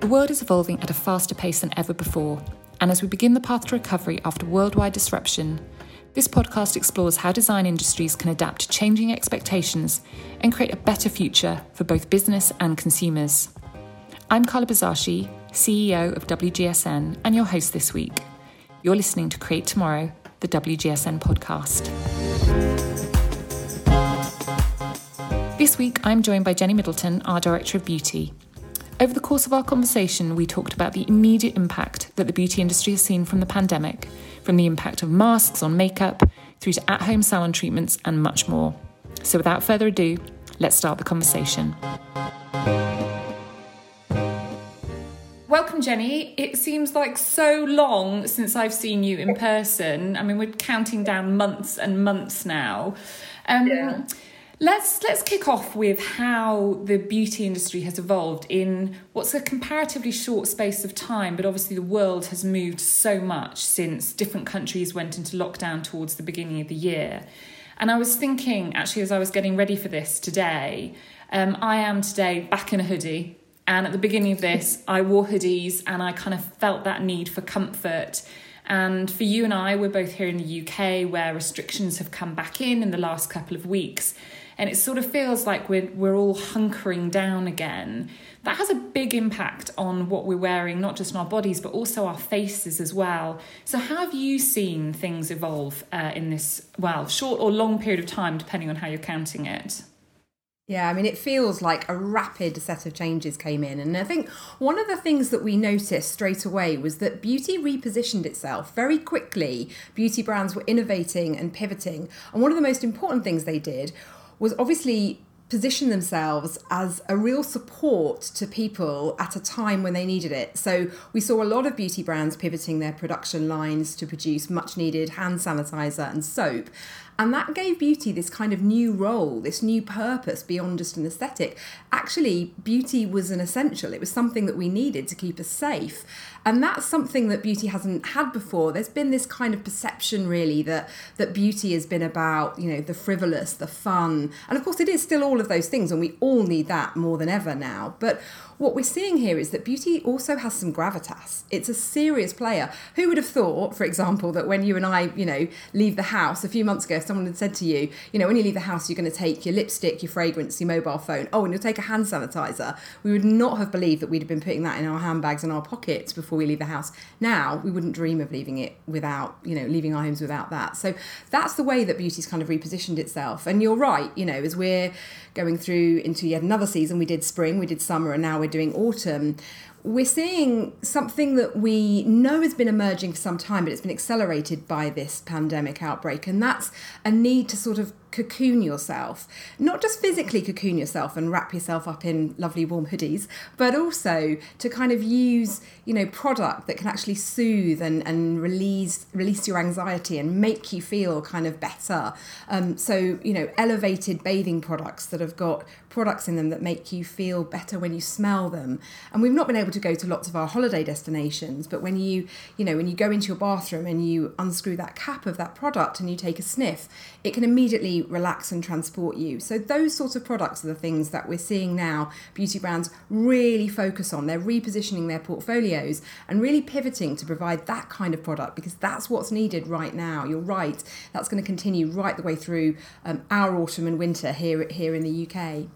The world is evolving at a faster pace than ever before, and as we begin the path to recovery after worldwide disruption, this podcast explores how design industries can adapt to changing expectations and create a better future for both business and consumers. I'm Carla Buzashi, CEO of WGSN, and your host this week. You're listening to Create Tomorrow, the WGSN podcast. This week, I'm joined by Jenny Middleton, our Director of Beauty. Over the course of our conversation, we talked about the immediate impact that the beauty industry has seen from the pandemic, from the impact of masks on makeup, through to at-home salon treatments and much more. So without further ado, let's start the conversation. Welcome, Jenny. It seems like so long since I've seen you in person. I mean, we're counting down months and months now. Let's kick off with how the beauty industry has evolved in what's a comparatively short space of time, but obviously the world has moved so much since different countries went into lockdown towards the beginning of the year. And I was thinking, actually, as I was getting ready for this today, I am today back in a hoodie. And at the beginning of this, I wore hoodies and I kind of felt that need for comfort. And for you and I, we're both here in the UK where restrictions have come back in the last couple of weeks. And it sort of feels like we're all hunkering down again. That has a big impact on what we're wearing, not just on our bodies, but also our faces as well. So how have you seen things evolve in this, short or long period of time, depending on how you're counting it? Yeah, I mean, it feels like a rapid set of changes came in. And I think one of the things that we noticed straight away was that beauty repositioned itself very quickly. Beauty brands were innovating and pivoting. And one of the most important things they did was obviously position themselves as a real support to people at a time when they needed it. So we saw a lot of beauty brands pivoting their production lines to produce much needed hand sanitizer and soap. And that gave beauty this kind of new role, this new purpose beyond just an aesthetic. Actually, beauty was an essential. It was something that we needed to keep us safe. And that's something that beauty hasn't had before. There's been this kind of perception, really, that beauty has been about, you know, the frivolous, the fun. And of course, it is still all of those things, and we all need that more than ever now. But what we're seeing here is that beauty also has some gravitas. It's a serious player. Who would have thought, for example, that when you and I, you know, leave the house a few months ago, if someone had said to you, you know, when you leave the house, you're going to take your lipstick, your fragrance, your mobile phone, and you'll take a hand sanitizer. We would not have believed that we'd have been putting that in our handbags and our pockets before we leave the house. Now, we wouldn't dream of leaving it without, you know, leaving our homes without that. So that's the way that beauty's kind of repositioned itself. And you're right, you know, as we're going through into yet another season, we did spring, we did summer, and now we're doing autumn. We're seeing something that we know has been emerging for some time, but it's been accelerated by this pandemic outbreak. And that's a need to sort of cocoon yourself, not just physically cocoon yourself and wrap yourself up in lovely warm hoodies, but also to kind of use, you know, product that can actually soothe and release your anxiety and make you feel kind of better. So, you know, elevated bathing products that have got products in them that make you feel better when you smell them. And we've not been able to go to lots of our holiday destinations, but when you go into your bathroom and you unscrew that cap of that product and you take a sniff, it can immediately relax and transport you. So those sorts of products are the things that we're seeing now beauty brands really focus on. They're repositioning their portfolios and really pivoting to provide that kind of product because that's what's needed right now. You're right. That's going to continue right the way through our autumn and winter here in the UK.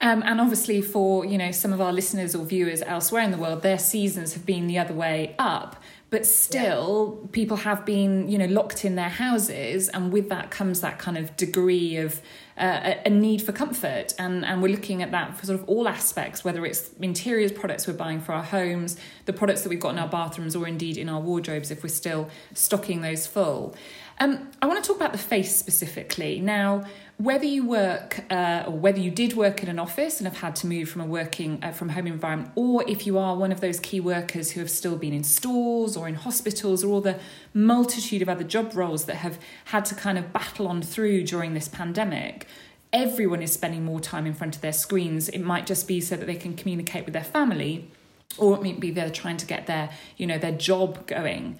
And obviously for, you know, some of our listeners or viewers elsewhere in the world, their seasons have been the other way up. But still, people have been, you know, locked in their houses, and with that comes that kind of degree of a need for comfort. And we're looking at that for sort of all aspects, whether it's interiors products we're buying for our homes, the products that we've got in our bathrooms, or indeed in our wardrobes if we're still stocking those full. I want to talk about the face specifically. Now, whether you work or whether you did work in an office and have had to move from a working from home environment, or if you are one of those key workers who have still been in stores or in hospitals or all the multitude of other job roles that have had to kind of battle on through during this pandemic, everyone is spending more time in front of their screens. It might just be so that they can communicate with their family, or maybe they're trying to get their, you know, their job going,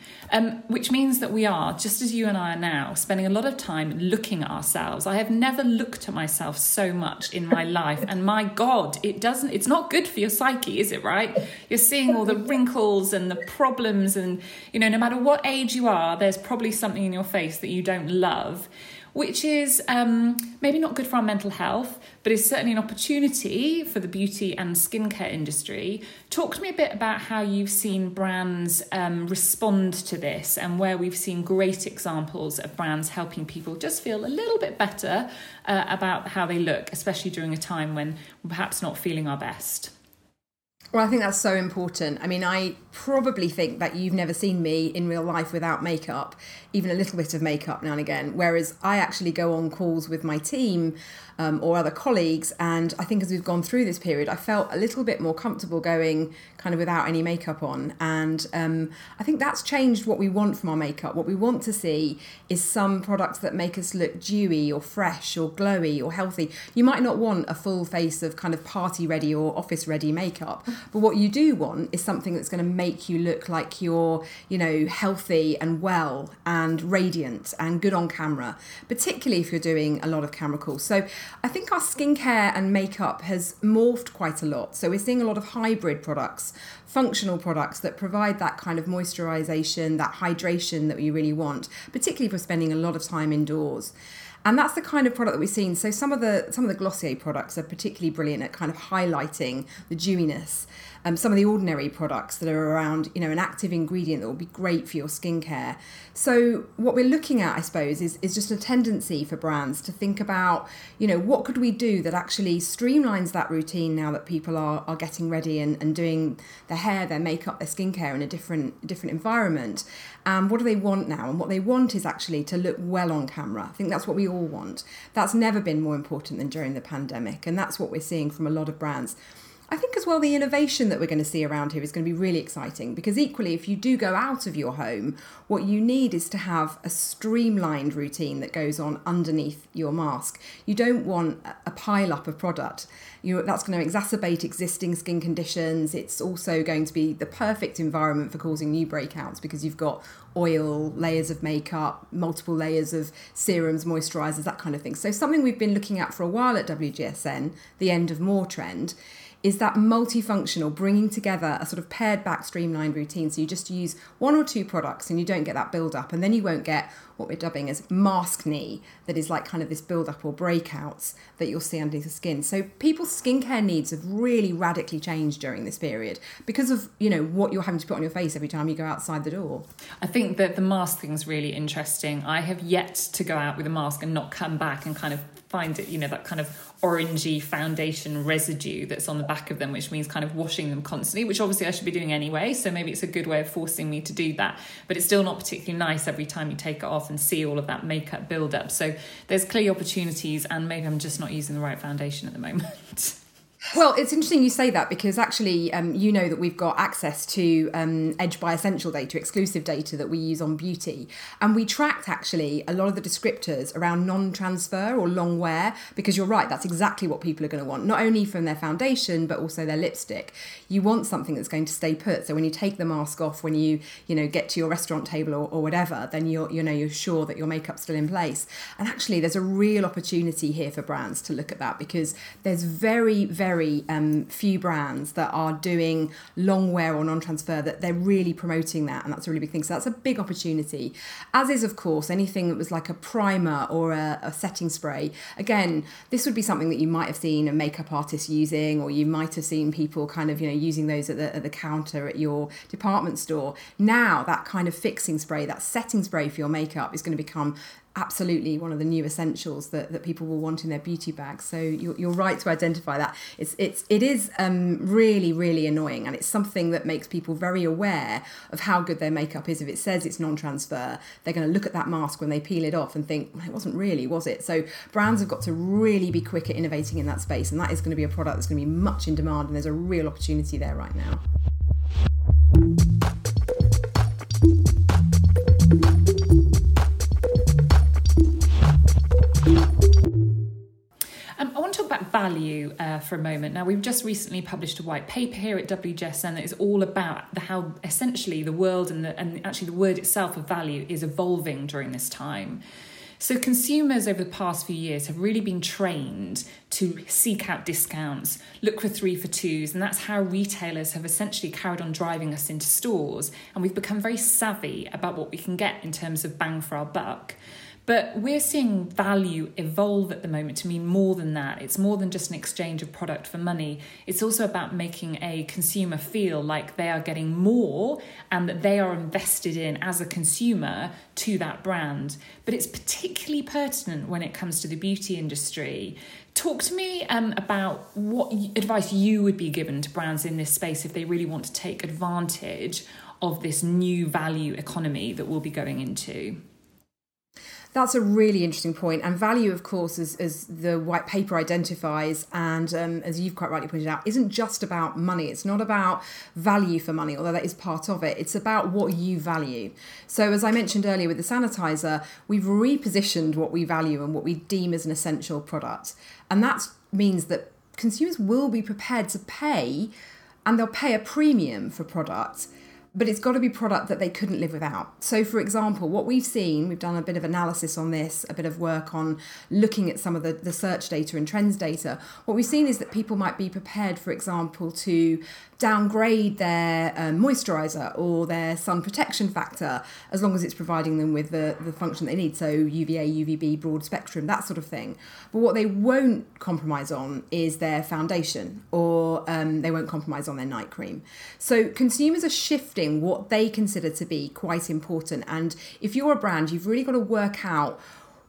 which means that we are, just as you and I are now, spending a lot of time looking at ourselves. I have never looked at myself so much in my life, and my God, it's not good for your psyche, is it, right? You're seeing all the wrinkles and the problems, and, you know, no matter what age you are, there's probably something in your face that you don't love, which is maybe not good for our mental health, but is certainly an opportunity for the beauty and skincare industry. Talk to me a bit about how you've seen brands respond to this, and where we've seen great examples of brands helping people just feel a little bit better about how they look, especially during a time when we're perhaps not feeling our best. Well, I think that's so important. I mean, I probably think that you've never seen me in real life without makeup, even a little bit of makeup now and again, whereas I actually go on calls with my team or other colleagues. And I think as we've gone through this period, I felt a little bit more comfortable going kind of without any makeup on. And I think that's changed what we want from our makeup. What we want to see is some products that make us look dewy or fresh or glowy or healthy. You might not want a full face of kind of party ready or office ready makeup. But what you do want is something that's going to make you look like you're, you know, healthy and well and radiant and good on camera, particularly if you're doing a lot of camera calls. So I think our skincare and makeup has morphed quite a lot. So we're seeing a lot of hybrid products, functional products that provide that kind of moisturization, that hydration that we really want, particularly if we're spending a lot of time indoors. And that's the kind of product that we've seen. So some of the Glossier products are particularly brilliant at kind of highlighting the dewiness. Some of the Ordinary products that are around, you know, an active ingredient that will be great for your skincare. So what we're looking at, I suppose, is just a tendency for brands to think about, you know, what could we do that actually streamlines that routine now that people are getting ready and doing their hair, their makeup, their skincare in a different environment. What do they want now? And what they want is actually to look well on camera. I think that's what we all want. That's never been more important than during the pandemic. And that's what we're seeing from a lot of brands. I think as well, the innovation that we're going to see around here is going to be really exciting, because equally, if you do go out of your home, what you need is to have a streamlined routine that goes on underneath your mask. You don't want a pile up of product. That's going to exacerbate existing skin conditions. It's also going to be the perfect environment for causing new breakouts, because you've got oil, layers of makeup, multiple layers of serums, moisturizers, that kind of thing. So something we've been looking at for a while at WGSN, the end of more trend, is that multifunctional, bringing together a sort of pared back streamlined routine. So you just use one or two products and you don't get that build up, and then you won't get what we're dubbing as mask knee, that is like kind of this build up or breakouts that you'll see underneath the skin. So people's skincare needs have really radically changed during this period because of, you know, what you're having to put on your face every time you go outside the door. I think that the mask thing's really interesting. I have yet to go out with a mask and not come back and kind of find it, you know, that kind of orangey foundation residue that's on the back of them, which means kind of washing them constantly, which obviously I should be doing anyway, so maybe it's a good way of forcing me to do that, but it's still not particularly nice every time you take it off and see all of that makeup build up. So there's clearly opportunities, and maybe I'm just not using the right foundation at the moment. Well, it's interesting you say that, because actually, you know that we've got access to Edge by Essential data, exclusive data that we use on beauty. And we tracked actually a lot of the descriptors around non-transfer or long wear, because you're right, that's exactly what people are going to want, not only from their foundation, but also their lipstick. You want something that's going to stay put. So when you take the mask off, when you know, get to your restaurant table or whatever, then you're sure that your makeup's still in place. And actually, there's a real opportunity here for brands to look at that, because there's very few brands that are doing long wear or non-transfer, that they're really promoting that, and that's a really big thing. So that's a big opportunity, as is, of course, anything that was like a primer or a setting spray. Again, this would be something that you might have seen a makeup artist using, or you might have seen people kind of, you know, using those at the counter at your department store. Now that kind of fixing spray, that setting spray for your makeup, is going to become absolutely one of the new essentials that people will want in their beauty bags. So you're right to identify that. It is really, really annoying, and it's something that makes people very aware of how good their makeup is. If it says it's non-transfer, they're going to look at that mask when they peel it off and think, well, it wasn't really, was it? So brands have got to really be quick at innovating in that space, and that is going to be a product that's going to be much in demand, and there's a real opportunity there right now. you for a moment. Now, we've just recently published a white paper here at WGSN that is all about how essentially the world and actually the word itself of value is evolving during this time. So consumers over the past few years have really been trained to seek out discounts, look for 3 for 2s, and that's how retailers have essentially carried on driving us into stores. And we've become very savvy about what we can get in terms of bang for our buck. But we're seeing value evolve at the moment to mean more than that. It's more than just an exchange of product for money. It's also about making a consumer feel like they are getting more and that they are invested in as a consumer to that brand. But it's particularly pertinent when it comes to the beauty industry. Talk to me about what advice you would be given to brands in this space if they really want to take advantage of this new value economy that we'll be going into. That's a really interesting point. And value, of course, as the white paper identifies, and as you've quite rightly pointed out, isn't just about money. It's not about value for money, although that is part of it. It's about what you value. So as I mentioned earlier with the sanitizer, we've repositioned what we value and what we deem as an essential product. And that means that consumers will be prepared to pay, and they'll pay a premium for products, but it's got to be product that they couldn't live without. So, for example, what we've seen, we've done a bit of analysis on this, a bit of work on looking at some of the search data and trends data. What we've seen is that people might be prepared, for example, to downgrade their moisturiser or their sun protection factor, as long as it's providing them with the function they need. So UVA, UVB, broad spectrum, that sort of thing. But what they won't compromise on is their foundation, or they won't compromise on their night cream. So consumers are shifting what they consider to be quite important. And if you're a brand, you've really got to work out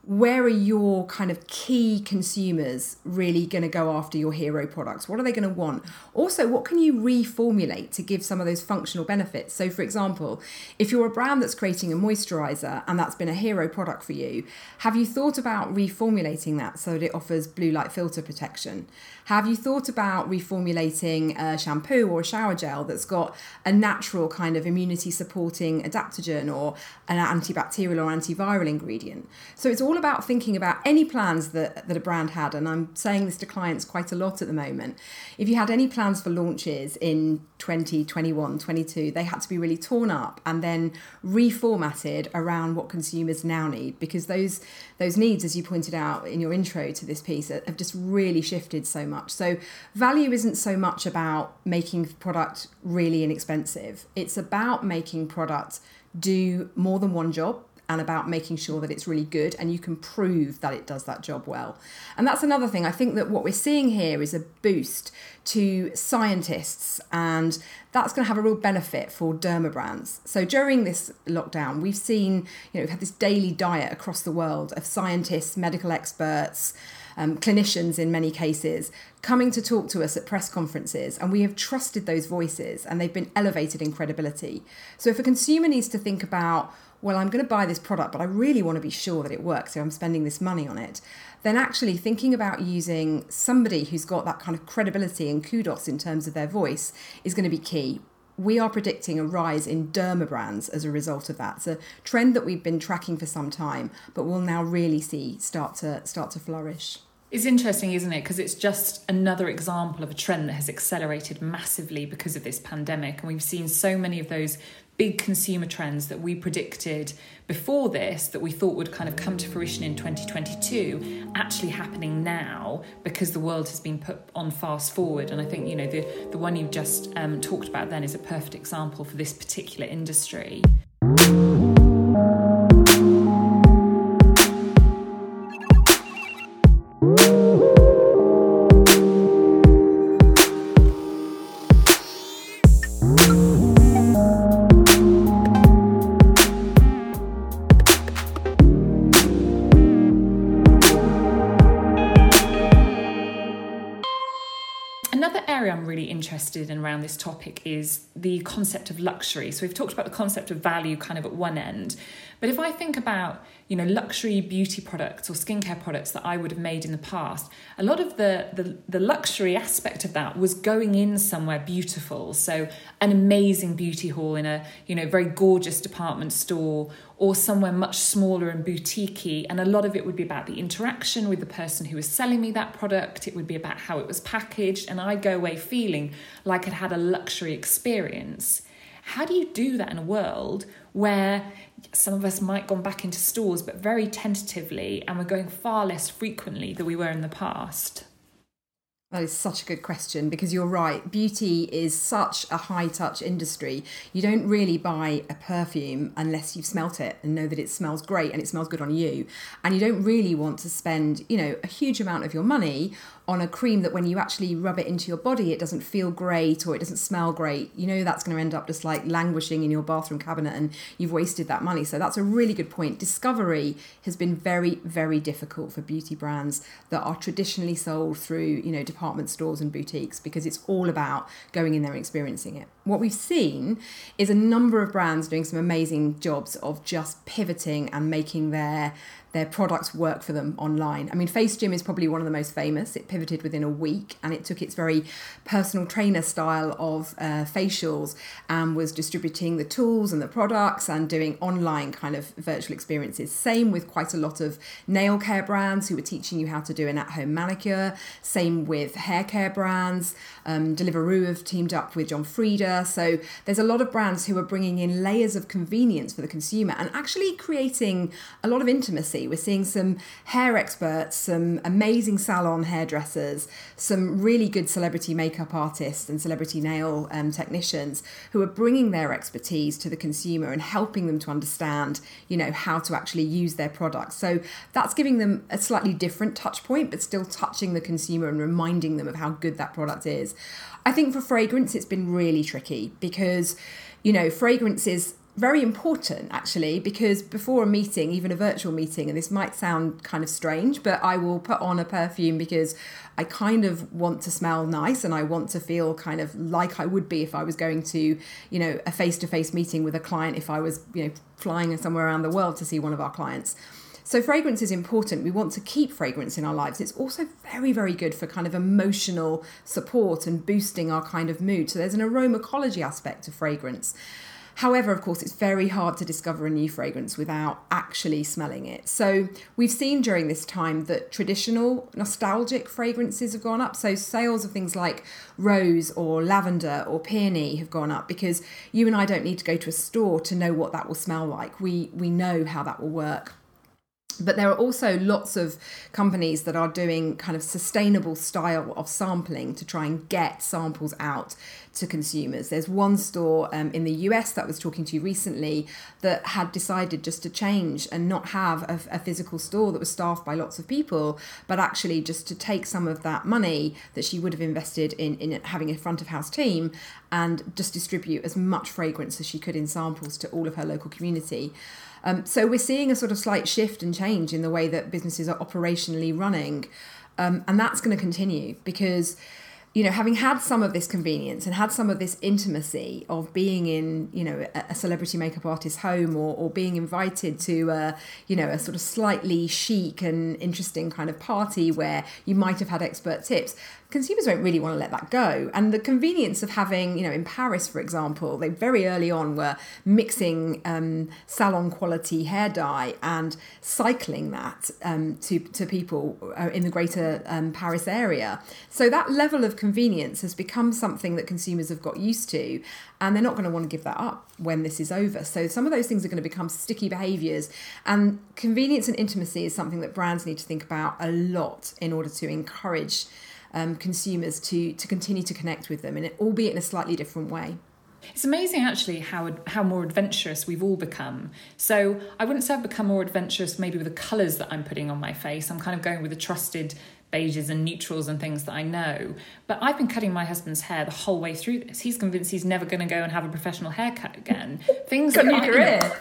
where are your kind of key consumers really going to go after your hero products. What are they going to want? Also, what can you reformulate to give some of those functional benefits? So, for example, if you're a brand that's creating a moisturiser and that's been a hero product for you, have you thought about reformulating that so that it offers blue light filter protection? Have you thought about reformulating a shampoo or a shower gel that's got a natural kind of immunity supporting adaptogen or an antibacterial or antiviral ingredient? So it's all about thinking about any plans that a brand had, and I'm saying this to clients quite a lot at the moment. If you had any plans for launches in 20, 21, 22, they had to be really torn up and then reformatted around what consumers now need, because those needs, as you pointed out in your intro to this piece, have just really shifted so much. So value isn't so much about making product really inexpensive. It's about making product do more than one job, and about making sure that it's really good and you can prove that it does that job well. And that's another thing. I think that what we're seeing here is a boost to scientists, and that's going to have a real benefit for derma brands. So during this lockdown, we've seen, we've had this daily diet across the world of scientists, medical experts, clinicians in many cases, coming to talk to us at press conferences, and we have trusted those voices and they've been elevated in credibility. So if a consumer needs to think about, well, I'm going to buy this product, but I really want to be sure that it works, so I'm spending this money on it, then actually thinking about using somebody who's got that kind of credibility and kudos in terms of their voice is going to be key. We are predicting a rise in derma brands as a result of that. It's a trend that we've been tracking for some time, but we'll now really see start to flourish. It's interesting, isn't it? Because it's just another example of a trend that has accelerated massively because of this pandemic. And we've seen so many of those big consumer trends that we predicted before this, that we thought would kind of come to fruition in 2022, actually happening now because the world has been put on fast forward. And I think, the one you've just talked about then is a perfect example for this particular industry. Interested in around this topic is the concept of luxury. So we've talked about the concept of value kind of at one end, but if I think about luxury beauty products or skincare products that I would have made in the past, a lot of the luxury aspect of that was going in somewhere beautiful, so an amazing beauty haul in a very gorgeous department store, or somewhere much smaller and boutique-y. And a lot of it would be about the interaction with the person who was selling me that product. It would be about how it was packaged. And I go away feeling like I'd had a luxury experience. How do you do that in a world where some of us might gone back into stores, but very tentatively, and we're going far less frequently than we were in the past? That is such a good question, because you're right. Beauty is such a high touch industry. You don't really buy a perfume unless you've smelt it and know that it smells great and it smells good on you. And you don't really want to spend, you know, a huge amount of your money on a cream that when you actually rub it into your body, it doesn't feel great or it doesn't smell great. You know, that's going to end up just like languishing in your bathroom cabinet and you've wasted that money. So that's a really good point. Discovery has been very, very difficult for beauty brands that are traditionally sold through, you know, department stores and boutiques, because it's all about going in there and experiencing it. What we've seen is a number of brands doing some amazing jobs of just pivoting and making their products work for them online. I mean, FaceGym is probably one of the most famous. It pivoted within a week and it took its very personal trainer style of facials and was distributing the tools and the products and doing online kind of virtual experiences. Same with quite a lot of nail care brands who were teaching you how to do an at-home manicure. Same with hair care brands. Deliveroo have teamed up with John Frieda. So there's a lot of brands who are bringing in layers of convenience for the consumer and actually creating a lot of intimacy. We're seeing some hair experts, some amazing salon hairdressers, some really good celebrity makeup artists and celebrity nail technicians who are bringing their expertise to the consumer and helping them to understand, you know, how to actually use their products. So that's giving them a slightly different touch point, but still touching the consumer and reminding them of how good that product is. I think for fragrance, it's been really tricky because, you know, fragrance is very important actually, because before a meeting, even a virtual meeting, and this might sound kind of strange, but I will put on a perfume because I kind of want to smell nice and I want to feel kind of like I would be if I was going to, you know, a face-to-face meeting with a client, if I was, you know, flying somewhere around the world to see one of our clients. So fragrance is important. We want to keep fragrance in our lives. It's also very, very good for kind of emotional support and boosting our kind of mood. So there's an aromatology aspect to fragrance. However, of course, it's very hard to discover a new fragrance without actually smelling it. So we've seen during this time that traditional nostalgic fragrances have gone up. So sales of things like rose or lavender or peony have gone up because you and I don't need to go to a store to know what that will smell like. We know how that will work. But there are also lots of companies that are doing kind of sustainable style of sampling to try and get samples out to consumers. There's one store in the US that I was talking to recently that had decided just to change and not have a physical store that was staffed by lots of people, but actually just to take some of that money that she would have invested in having a front of house team and just distribute as much fragrance as she could in samples to all of her local community. So we're seeing a sort of slight shift and change in the way that businesses are operationally running. And that's going to continue because, you know, having had some of this convenience and had some of this intimacy of being in, you know, a celebrity makeup artist's home or being invited to, you know, a sort of slightly chic and interesting kind of party where you might have had expert tips, consumers don't really want to let that go. And the convenience of having, you know, in Paris, for example, they very early on were mixing salon quality hair dye and cycling that to people in the greater Paris area. So that level of convenience has become something that consumers have got used to, and they're not going to want to give that up when this is over. So some of those things are going to become sticky behaviours, and convenience and intimacy is something that brands need to think about a lot in order to encourage consumers to continue to connect with them, and albeit in a slightly different way. It's amazing actually how more adventurous we've all become. So I wouldn't say I've become more adventurous maybe with the colours that I'm putting on my face. I'm kind of going with the trusted beiges and neutrals and things that I know. But I've been cutting my husband's hair the whole way through this. He's convinced he's never going to go and have a professional haircut again. Things that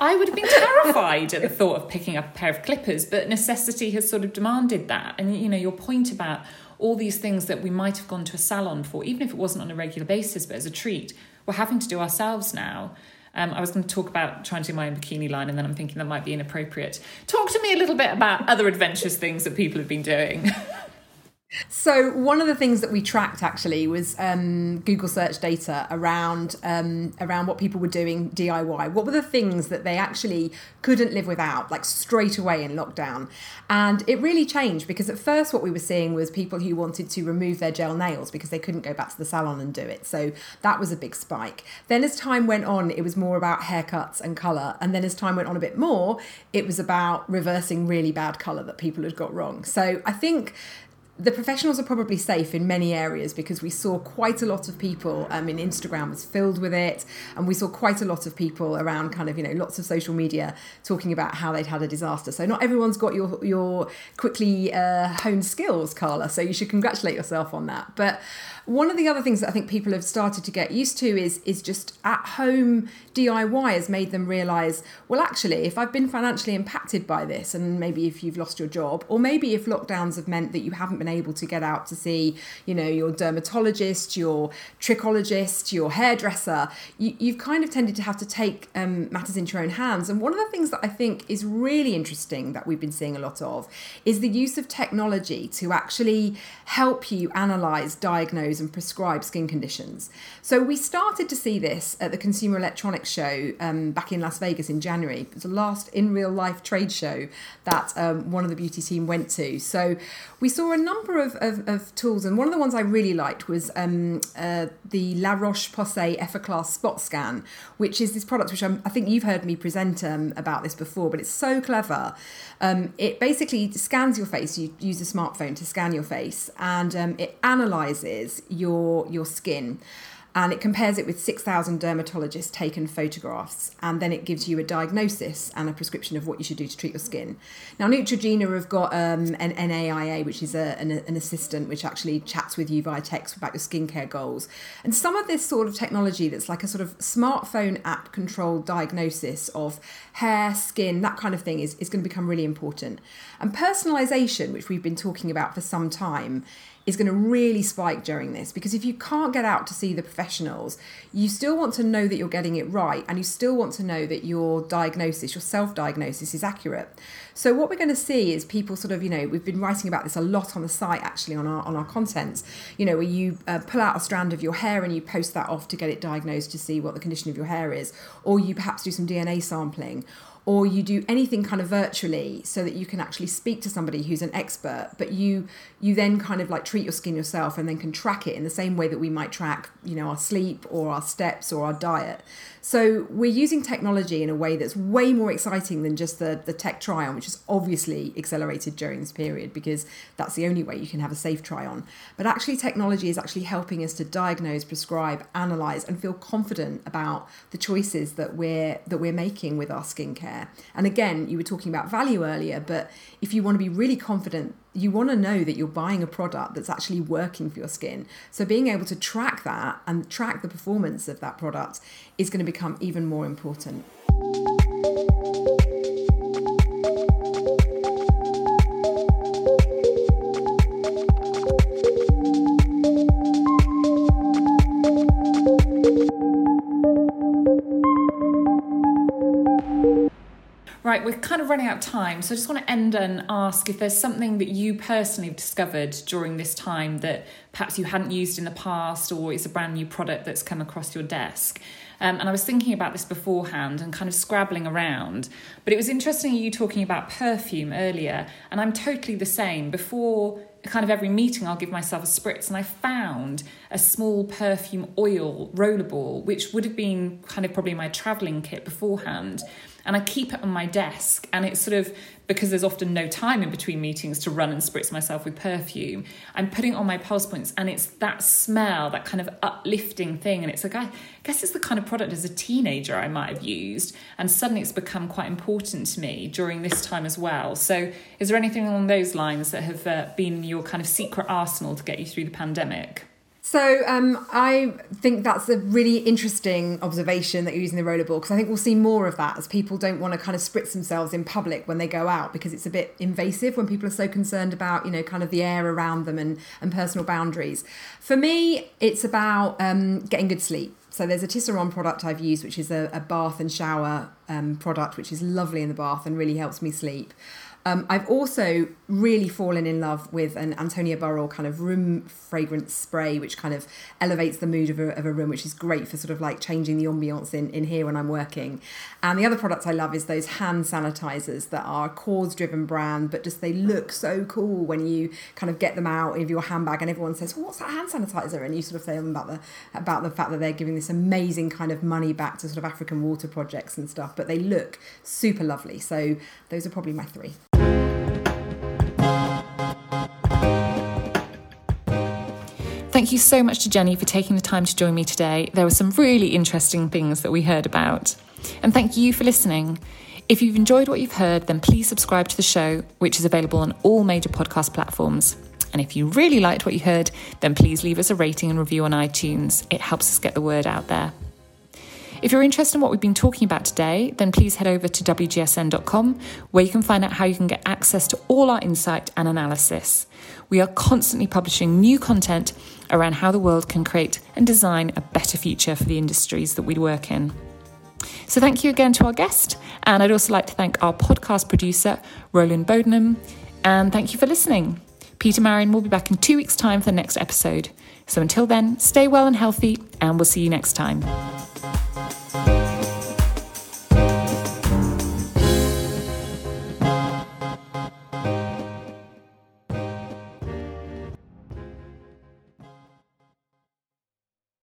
I would have been terrified at the thought of picking up a pair of clippers, but necessity has sort of demanded that. And, you know, your point about all these things that we might have gone to a salon for, even if it wasn't on a regular basis, but as a treat, we're having to do ourselves now. I was going to talk about trying to do my own bikini line, and then I'm thinking that might be inappropriate. Talk to me a little bit about other adventurous things that people have been doing. So one of the things that we tracked actually was Google search data around what people were doing DIY. What were the things that they actually couldn't live without, like straight away in lockdown? And it really changed, because at first what we were seeing was people who wanted to remove their gel nails because they couldn't go back to the salon and do it. So that was a big spike. Then as time went on, it was more about haircuts and colour. And then as time went on a bit more, it was about reversing really bad colour that people had got wrong. So I think the professionals are probably safe in many areas, because we saw quite a lot of people, and Instagram was filled with it, and we saw quite a lot of people around kind of, lots of social media talking about how they'd had a disaster. So not everyone's got your quickly honed skills, Carla, so you should congratulate yourself on that. But one of the other things that I think people have started to get used to is just at-home DIY has made them realise, well, actually, if I've been financially impacted by this, and maybe if you've lost your job, or maybe if lockdowns have meant that you haven't been able to get out to see, your dermatologist, your trichologist, your hairdresser, you've kind of tended to have to take matters into your own hands. And one of the things that I think is really interesting that we've been seeing a lot of is the use of technology to actually help you analyse, diagnose and prescribe skin conditions. So we started to see this at the Consumer Electronics Show back in Las Vegas in January. It was the last in real life trade show that one of the beauty team went to. So we saw a number of tools, and one of the ones I really liked was the La Roche-Posay Effaclar Spot Scan, which is this product which I think you've heard me present about this before, but it's so clever. It basically scans your face. You use a smartphone to scan your face, and it analyzes your skin. And it compares it with 6,000 dermatologists taken photographs, and then it gives you a diagnosis and a prescription of what you should do to treat your skin. Now, Neutrogena have got an NAIA, which is an assistant which actually chats with you via text about your skincare goals. And some of this sort of technology that's like a sort of smartphone app controlled diagnosis of hair, skin, that kind of thing is going to become really important. And personalisation, which we've been talking about for some time, is going to really spike during this, because if you can't get out to see the professionals, you still want to know that you're getting it right, and you still want to know that your diagnosis, your self-diagnosis, is accurate. So what we're going to see is people sort of, we've been writing about this a lot on the site, actually, on our contents, where you pull out a strand of your hair and you post that off to get it diagnosed to see what the condition of your hair is, or you perhaps do some DNA sampling, or you do anything kind of virtually so that you can actually speak to somebody who's an expert, but you then kind of like treat your skin yourself and then can track it in the same way that we might track, our sleep or our steps or our diet. So we're using technology in a way that's way more exciting than just the tech try-on, which is obviously accelerated during this period because that's the only way you can have a safe try-on. But actually technology is actually helping us to diagnose, prescribe, analyse and feel confident about the choices that we're making with our skincare. And again, you were talking about value earlier, but if you want to be really confident, you want to know that you're buying a product that's actually working for your skin. So being able to track that and track the performance of that product is going to become even more important. Right, we're kind of running out of time, so I just want to end and ask if there's something that you personally have discovered during this time that perhaps you hadn't used in the past, or it's a brand new product that's come across your desk. And I was thinking about this beforehand and kind of scrabbling around, but it was interesting you talking about perfume earlier, and I'm totally the same. Before kind of every meeting, I'll give myself a spritz, and I found a small perfume oil rollerball, which would have been kind of probably my travelling kit beforehand, and I keep it on my desk. And it's sort of, because there's often no time in between meetings to run and spritz myself with perfume, I'm putting on my pulse points, and it's that smell, that kind of uplifting thing. And it's like, I guess it's the kind of product as a teenager I might have used, and suddenly it's become quite important to me during this time as well. So is there anything along those lines that have been your kind of secret arsenal to get you through the pandemic? So I think that's a really interesting observation that you're using the rollerball, because I think we'll see more of that as people don't want to kind of spritz themselves in public when they go out, because it's a bit invasive when people are so concerned about, kind of the air around them and personal boundaries. For me, it's about getting good sleep. So there's a Tisserand product I've used, which is a bath and shower product, which is lovely in the bath and really helps me sleep. I've also really fallen in love with an Antonia Burrell kind of room fragrance spray, which kind of elevates the mood of a room, which is great for sort of like changing the ambiance in here when I'm working. And the other products I love is those hand sanitizers that are a cause-driven brand, but just they look so cool when you kind of get them out of your handbag and everyone says, well, what's that hand sanitizer? And you sort of say about the fact that they're giving this amazing kind of money back to sort of African water projects and stuff, but they look super lovely. So those are probably my three. Thank you so much to Jenny for taking the time to join me today. There were some really interesting things that we heard about. And thank you for listening. If you've enjoyed what you've heard, then please subscribe to the show, which is available on all major podcast platforms. And if you really liked what you heard, then please leave us a rating and review on iTunes. It helps us get the word out there. If you're interested in what we've been talking about today, then please head over to WGSN.com, where you can find out how you can get access to all our insight and analysis. We are constantly publishing new content around how the world can create and design a better future for the industries that we work in. So thank you again to our guest, and I'd also like to thank our podcast producer, Roland Bodenham, and thank you for listening. Peter Marion will be back in 2 weeks' time for the next episode. So until then, stay well and healthy, and we'll see you next time.